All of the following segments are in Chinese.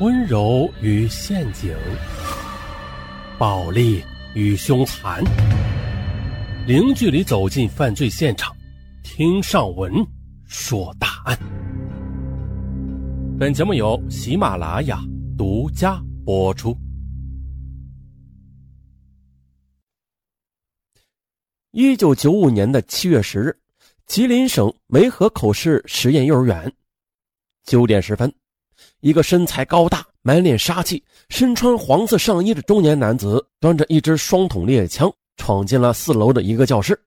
温柔与陷阱，暴力与凶残，零距离走进犯罪现场，听上文说大案。本节目由喜马拉雅独家播出。1995年的7月10日，吉林省梅河口市实验幼儿园9点10分，一个身材高大、满脸杀气、身穿黄色上衣的中年男子，端着一支双筒猎枪，闯进了4楼的一个教室。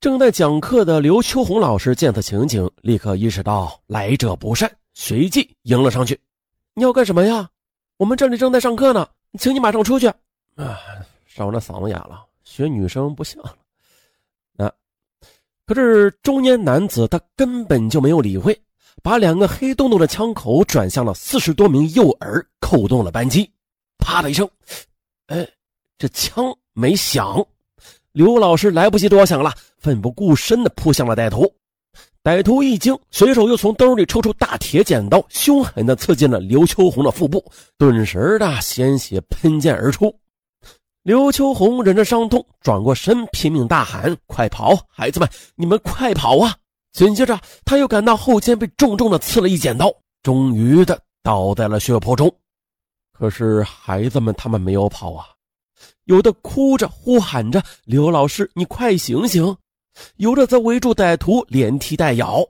正在讲课的刘秋红老师见此情景，立刻意识到来者不善，随即迎了上去：“你要干什么呀？我们这里正在上课呢，请你马上出去。”上了嗓子哑了，学女生不像了。可是中年男子他根本就没有理会，把两个黑洞洞的枪口转向了40多名幼儿，扣动了扳机。啪的一声，这枪没响。刘老师来不及多想了，奋不顾身地扑向了歹徒。歹徒一惊，随手又从兜里抽出大铁剪刀，凶狠地刺进了刘秋红的腹部，顿时的鲜血喷溅而出。刘秋红忍着伤痛转过身，拼命大喊：“快跑，孩子们，你们快跑啊！”紧接着他又感到后肩被重重的刺了一剪刀，终于的倒在了血泊中。可是孩子们他们没有跑啊，有的哭着呼喊着：“刘老师，你快醒醒！”有的则围住歹徒连踢带咬。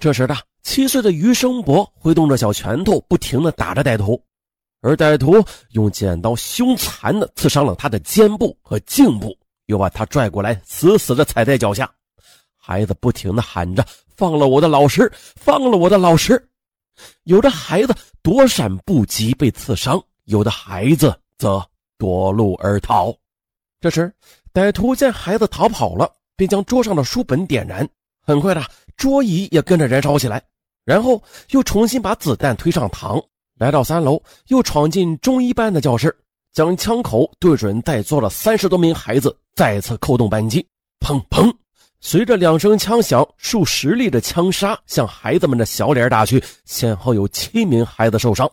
这时的7岁的于生博挥动着小拳头，不停地打着歹徒，而歹徒用剪刀凶残地刺伤了他的肩部和颈部，又把他拽过来死死地踩在脚下。孩子不停地喊着：“放了我的老师，放了我的老师！”有的孩子躲闪不及被刺伤，有的孩子则夺路而逃。这时歹徒见孩子逃跑了，便将桌上的书本点燃，很快的桌椅也跟着燃烧起来，然后又重新把子弹推上膛，来到3楼，又闯进中一班的教室，将枪口对准在座的30多名孩子，再次扣动扳机。砰砰，随着2声枪响，数十粒的枪杀向孩子们的小脸打去，先后有7名孩子受伤。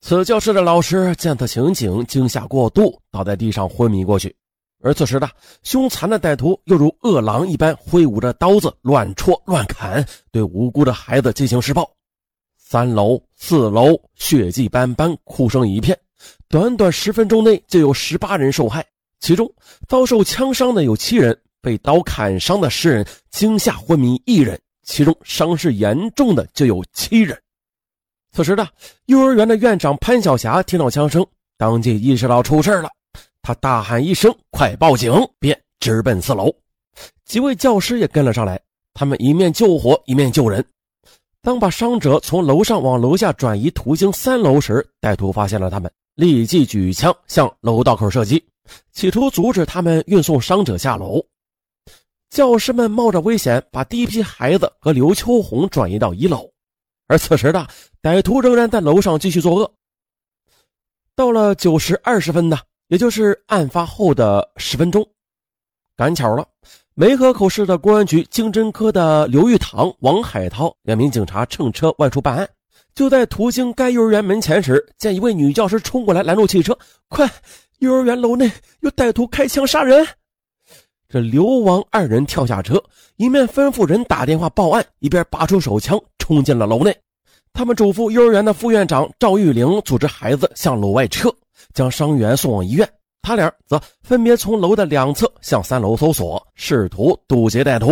此教室的老师见此情景，惊吓过度，倒在地上昏迷过去。而此时的凶残的歹徒又如饿狼一般，挥舞着刀子乱戳乱砍，对无辜的孩子进行施暴。3楼4楼血迹斑斑，哭声一片。短短10分钟内就有18人受害，其中遭受枪伤的有7人，被刀砍伤的10人，惊吓昏迷1人，其中伤势严重的就有7人。此时的幼儿园的院长潘晓霞听到枪声，当即意识到出事了，他大喊一声：“快报警！”便直奔4楼。几位教师也跟了上来，他们一面救火一面救人。当把伤者从楼上往楼下转移，途经3楼时，歹徒发现了他们，立即举枪向楼道口射击，企图阻止他们运送伤者下楼。教师们冒着危险把第一批孩子和刘秋红转移到1楼，而此时的歹徒仍然在楼上继续作恶。到了9时20分呢，也就是案发后的10分钟，赶巧了，梅河口市的公安局经侦科的刘玉堂、王海涛2名警察乘车外出办案。就在途经该幼儿园门前时，见一位女教师冲过来拦住汽车：“快，幼儿园楼内有歹徒开枪杀人！”这刘王2人跳下车，一面吩咐人打电话报案，一边拔出手枪冲进了楼内。他们嘱咐幼儿园的副院长赵玉玲组织孩子向楼外撤，将伤员送往医院。他俩则分别从楼的2侧向3楼搜索，试图堵截歹徒。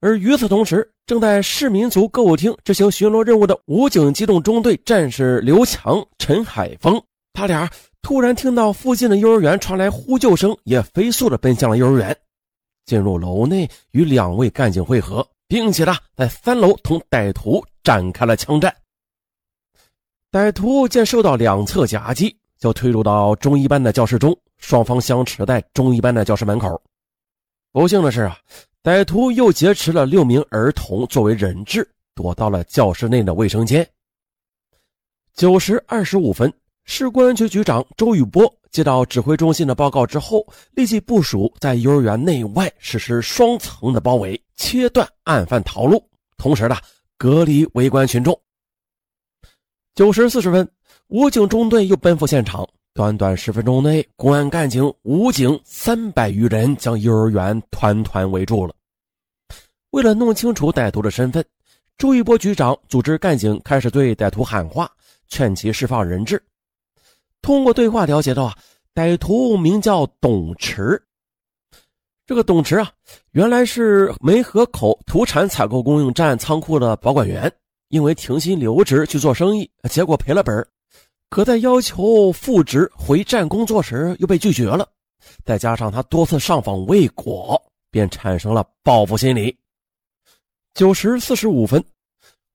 而与此同时，正在市民族歌舞厅执行巡逻任务的武警机动中队战士刘强、陈海峰，他俩突然听到附近的幼儿园传来呼救声，也飞速地奔向了幼儿园，进入楼内与2位干警会合，并且在3楼同歹徒展开了枪战。歹徒见受到2侧夹击，就推入到中一班的教室中，双方相持在中一班的教室门口。不幸的是啊，歹徒又劫持了6名儿童作为人质，躲到了教室内的卫生间。9时25分，市公安局局长周宇波接到指挥中心的报告之后，立即部署在幼儿园内外实施双层的包围，切断案犯逃路，同时隔离围观群众。9时40分，武警中队又奔赴现场。短短10分钟内，公安干警、武警300余人将幼儿园团团围住了。为了弄清楚歹徒的身份，周一波局长组织干警开始对歹徒喊话，劝其释放人质。通过对话了解到歹徒名叫董池。这个董池原来是梅河口土产采购供应站仓库的保管员，因为停薪留职去做生意，结果赔了本。可在要求复职回站工作时又被拒绝了，再加上他多次上访未果，便产生了报复心理。9时45分，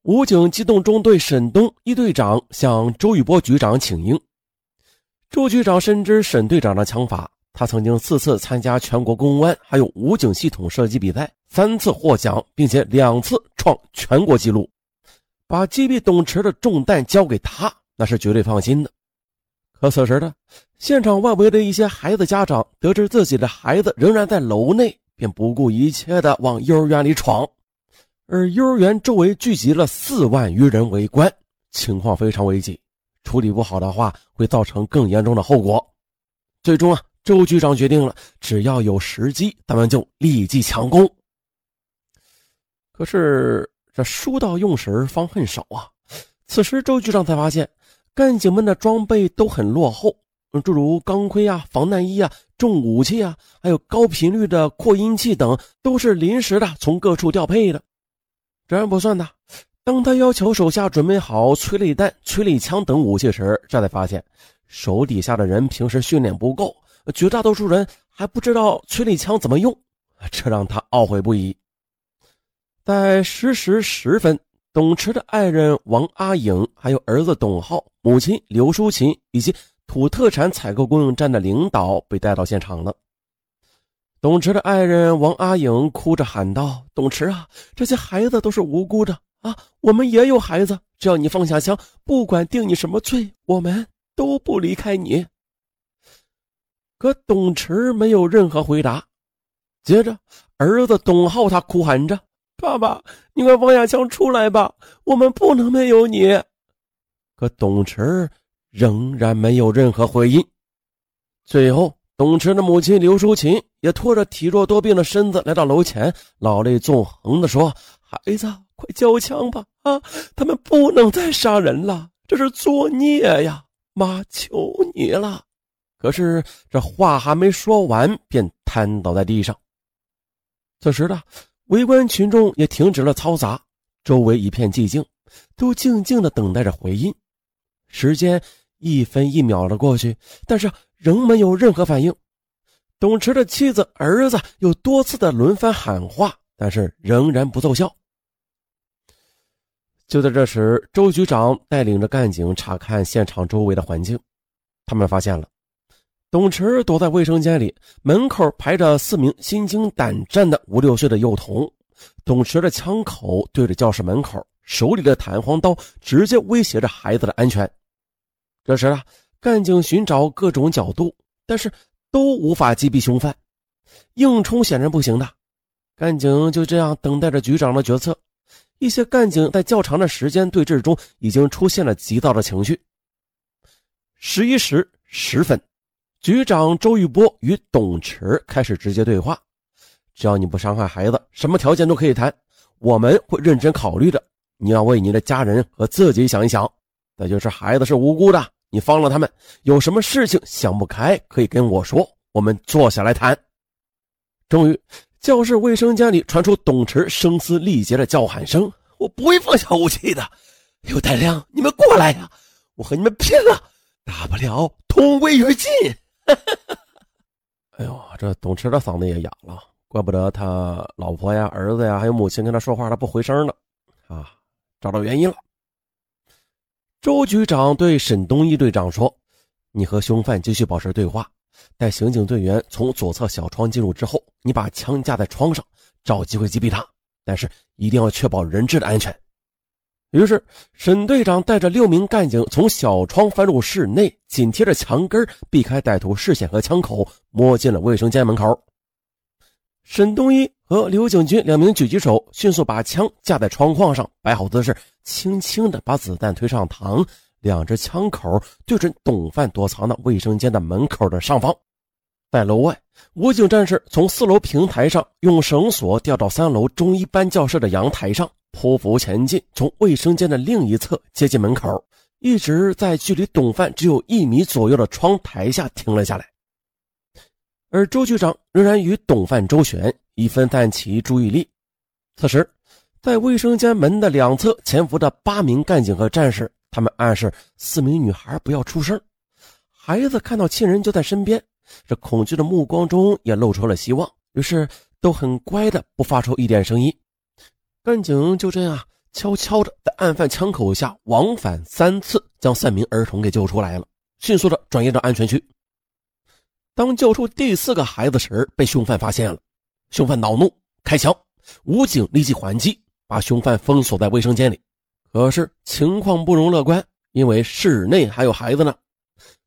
武警机动中队沈东一队长向周宇波局长请缨。周局长深知沈队长的枪法，他曾经4次参加全国公安还有武警系统射击比赛，3次获奖，并且2次创全国纪录。把击毙董池的重担交给他，那是绝对放心的。可此时呢，现场外围的一些孩子家长得知自己的孩子仍然在楼内，便不顾一切地往幼儿园里闯，而幼儿园周围聚集了4万余人围观，情况非常危急。处理不好的话，会造成更严重的后果。最终周局长决定了，只要有时机，咱们就立即强攻。可是这书到用时方恨少啊！此时周局长才发现，干警们的装备都很落后，诸如钢盔防弹衣重武器还有高频率的扩音器等，都是临时的从各处调配的。这还不算的，当他要求手下准备好催泪弹、催泪枪等武器时，这才发现手底下的人平时训练不够，绝大多数人还不知道催泪枪怎么用，这让他懊悔不已。在10时10分，董池的爱人王阿颖，还有儿子董浩、母亲刘淑琴以及土特产采购供应站的领导被带到现场了。董池的爱人王阿颖哭着喊道：“董池这些孩子都是无辜的啊，我们也有孩子，只要你放下枪，不管定你什么罪，我们都不离开你。”可董池没有任何回答。接着儿子董浩他哭喊着：“爸爸，你快放下枪出来吧，我们不能没有你。”可董池仍然没有任何回音。最后董池的母亲刘淑琴也拖着体弱多病的身子来到楼前，老泪纵横地说：“孩子，快交枪吧！他们不能再杀人了，这是作孽呀！妈，求你了！”可是这话还没说完，便瘫倒在地上。此时呢，围观群众也停止了嘈杂，周围一片寂静，都静静地等待着回音。时间一分一秒的过去，但是仍没有任何反应。董池的妻子、儿子又多次的轮番喊话，但是仍然不奏效。就在这时，周局长带领着干警查看现场周围的环境，他们发现了董池躲在卫生间里，门口排着4名心惊胆战的5、6岁的幼童。董池的枪口对着教室门口，手里的弹簧刀直接威胁着孩子的安全。这时干警寻找各种角度，但是都无法击毙凶犯，硬冲显然不行的。干警就这样等待着局长的决策。一些干警在较长的时间对峙中已经出现了急躁的情绪。11时10分，局长周玉波与董池开始直接对话：“只要你不伤害孩子，什么条件都可以谈，我们会认真考虑的。你要为你的家人和自己想一想。再就是孩子是无辜的，你放了他们，有什么事情想不开可以跟我说，我们坐下来谈。”终于教室卫生间里传出董池声嘶力竭的叫喊声：“我不会放下武器的，有胆量你们过来呀！我和你们拼了，大不了同归于尽！”哎呦，这董池的嗓子也哑了，怪不得他老婆呀、儿子呀还有母亲跟他说话他不回声了啊！找到原因了。周局长对沈东一队长说：“你和凶犯继续保持对话，待刑警队员从左侧小窗进入之后，你把枪架在窗上，找机会击毙他，但是一定要确保人质的安全。”于是沈队长带着6名干警从小窗翻入室内，紧贴着墙根避开歹徒视线和枪口，摸进了卫生间门口。沈东一和刘景军2名狙击手迅速把枪架在窗框上，摆好姿势，轻轻地把子弹推上膛，两只枪口对准董范躲藏的卫生间的门口的上方。在楼外，武警战士从4楼平台上用绳索吊到3楼中医班教室的阳台上，匍匐前进，从卫生间的另一侧接近门口，一直在距离董范只有1米左右的窗台下停了下来。而周局长仍然与董范周旋，以分散其注意力。此时，在卫生间门的两侧潜伏着8名干警和战士，他们暗示4名女孩不要出声。孩子看到亲人就在身边，这恐惧的目光中也露出了希望，于是都很乖的不发出一点声音。干警就这样悄悄的在案犯枪口下往返3次，将3名儿童给救出来了，迅速的转移到安全区。当救出第4个孩子时，被凶犯发现了，凶犯恼怒开枪，武警立即还击，把凶犯封锁在卫生间里。可是情况不容乐观，因为室内还有孩子呢。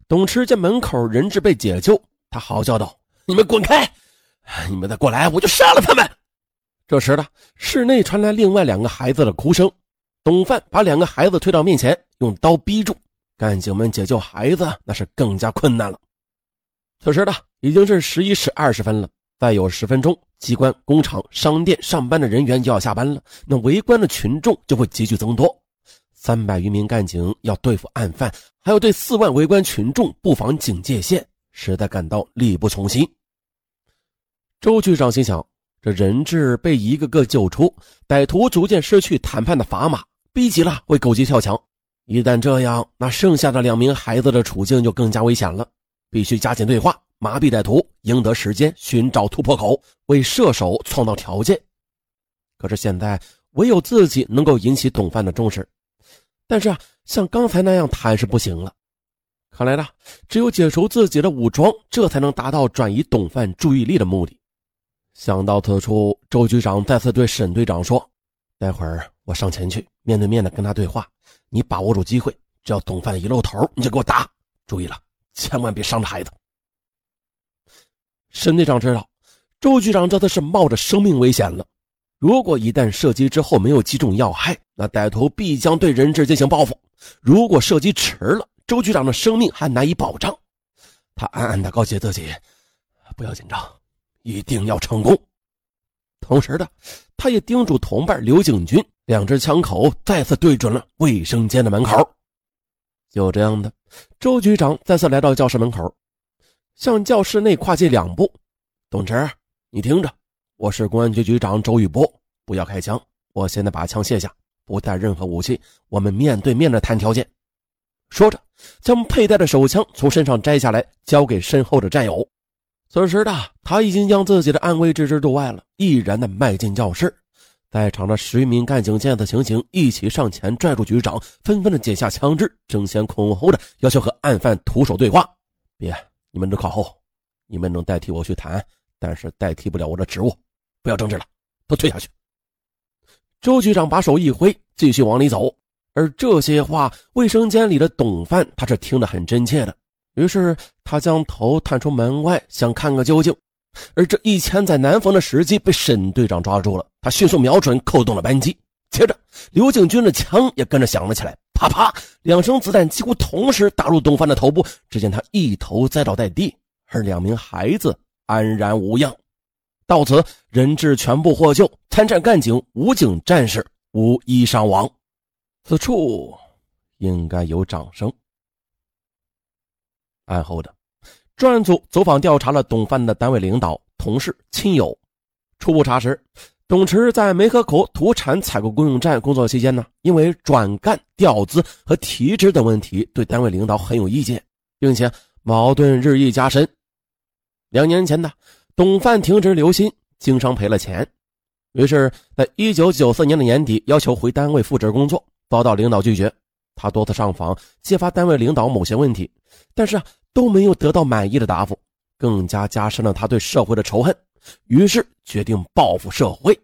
董池见门口人质被解救，他嚎叫道：“你们滚开！你们再过来，我就杀了他们！”这时呢，室内传来另外2个孩子的哭声。董范把2个孩子推到面前，用刀逼住。干警们解救孩子那是更加困难了。此时呢，已经是11时20分了，再有10分钟，机关、工厂、商店上班的人员就要下班了，那围观的群众就会急剧增多。300余名干警要对付案犯，还有对4万围观群众布防警戒线，实在感到力不从心。周局长心想，这人质被一个个救出，歹徒逐渐失去谈判的砝码，逼急了会狗急跳墙。一旦这样，那剩下的2名孩子的处境就更加危险了，必须加紧对话，麻痹歹徒，赢得时间，寻找突破口，为射手创造条件。可是现在唯有自己能够引起董范的重视，但是像刚才那样谈是不行了。看来呢，只有解除自己的武装，这才能达到转移董范注意力的目的。想到此处，周局长再次对沈队长说：“待会儿我上前去，面对面的跟他对话，你把握住机会，只要董范一露头，你就给我打。注意了，千万别伤着孩子。”沈队长知道，周局长这次是冒着生命危险了。如果一旦射击之后没有击中要害，那歹徒必将对人质进行报复。如果射击迟了，周局长的生命还难以保障。他暗暗地告诫自己，不要紧张，一定要成功。同时的，他也叮嘱同伴刘景军，2只枪口再次对准了卫生间的门口。就这样的，周局长再次来到教室门口，向教室内跨进2步。董池，你听着，我是公安局局长周玉波，不要开枪，我现在把枪卸下，不带任何武器，我们面对面的谈条件。说着，将佩戴的手枪从身上摘下来，交给身后的战友。此时的他已经将自己的安危置之度外了，毅然的迈进教室。在场的10名干警见此情形，一起上前拽住局长，纷纷的解下枪支，争先恐后的要求和案犯徒手对话。别，你们都靠后，你们能代替我去谈，但是代替不了我的职务。不要争执了，都退下去。周局长把手一挥，继续往里走。而这些话，卫生间里的董范他是听得很真切的，于是他将头探出门外，想看个究竟。而这一枪在难逢的时机被沈队长抓住了，他迅速瞄准，扣动了扳机。接着，刘警军的枪也跟着响了起来，啪啪，2声子弹几乎同时打入董范的头部，只见他一头栽倒在地，而2名孩子安然无恙。到此，人质全部获救，参战干警、武警战士无一伤亡。此处应该有掌声。案后的专案组走访调查了董范的单位领导、同事、亲友。初步查实，董池在梅河口土产采购公用站工作期间呢，因为转干、调资和提职等问题对单位领导很有意见，并且矛盾日益加深。2年前呢，董范停职留薪，经商赔了钱，于是在1994年的年底要求回单位复职工作，遭到领导拒绝。他多次上访揭发单位领导某些问题，但是都没有得到满意的答复，更加加深了他对社会的仇恨，于是决定报复社会。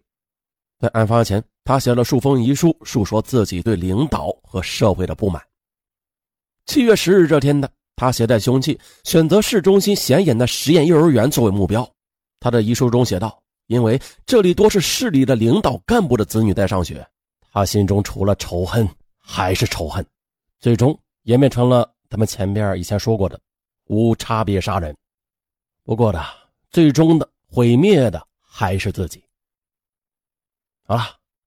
在案发前，他写了数封遗书，述说自己对领导和社会的不满。7月10日这天的，他携带凶器，选择市中心显眼的实验幼儿园作为目标。他的遗书中写道，因为这里多是市里的领导干部的子女在上学，他心中除了仇恨还是仇恨，最终演变成了咱们前边以前说过的无差别杀人。不过呢，最终的毁灭的还是自己。好了，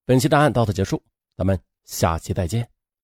本期大案到此结束，咱们下期再见。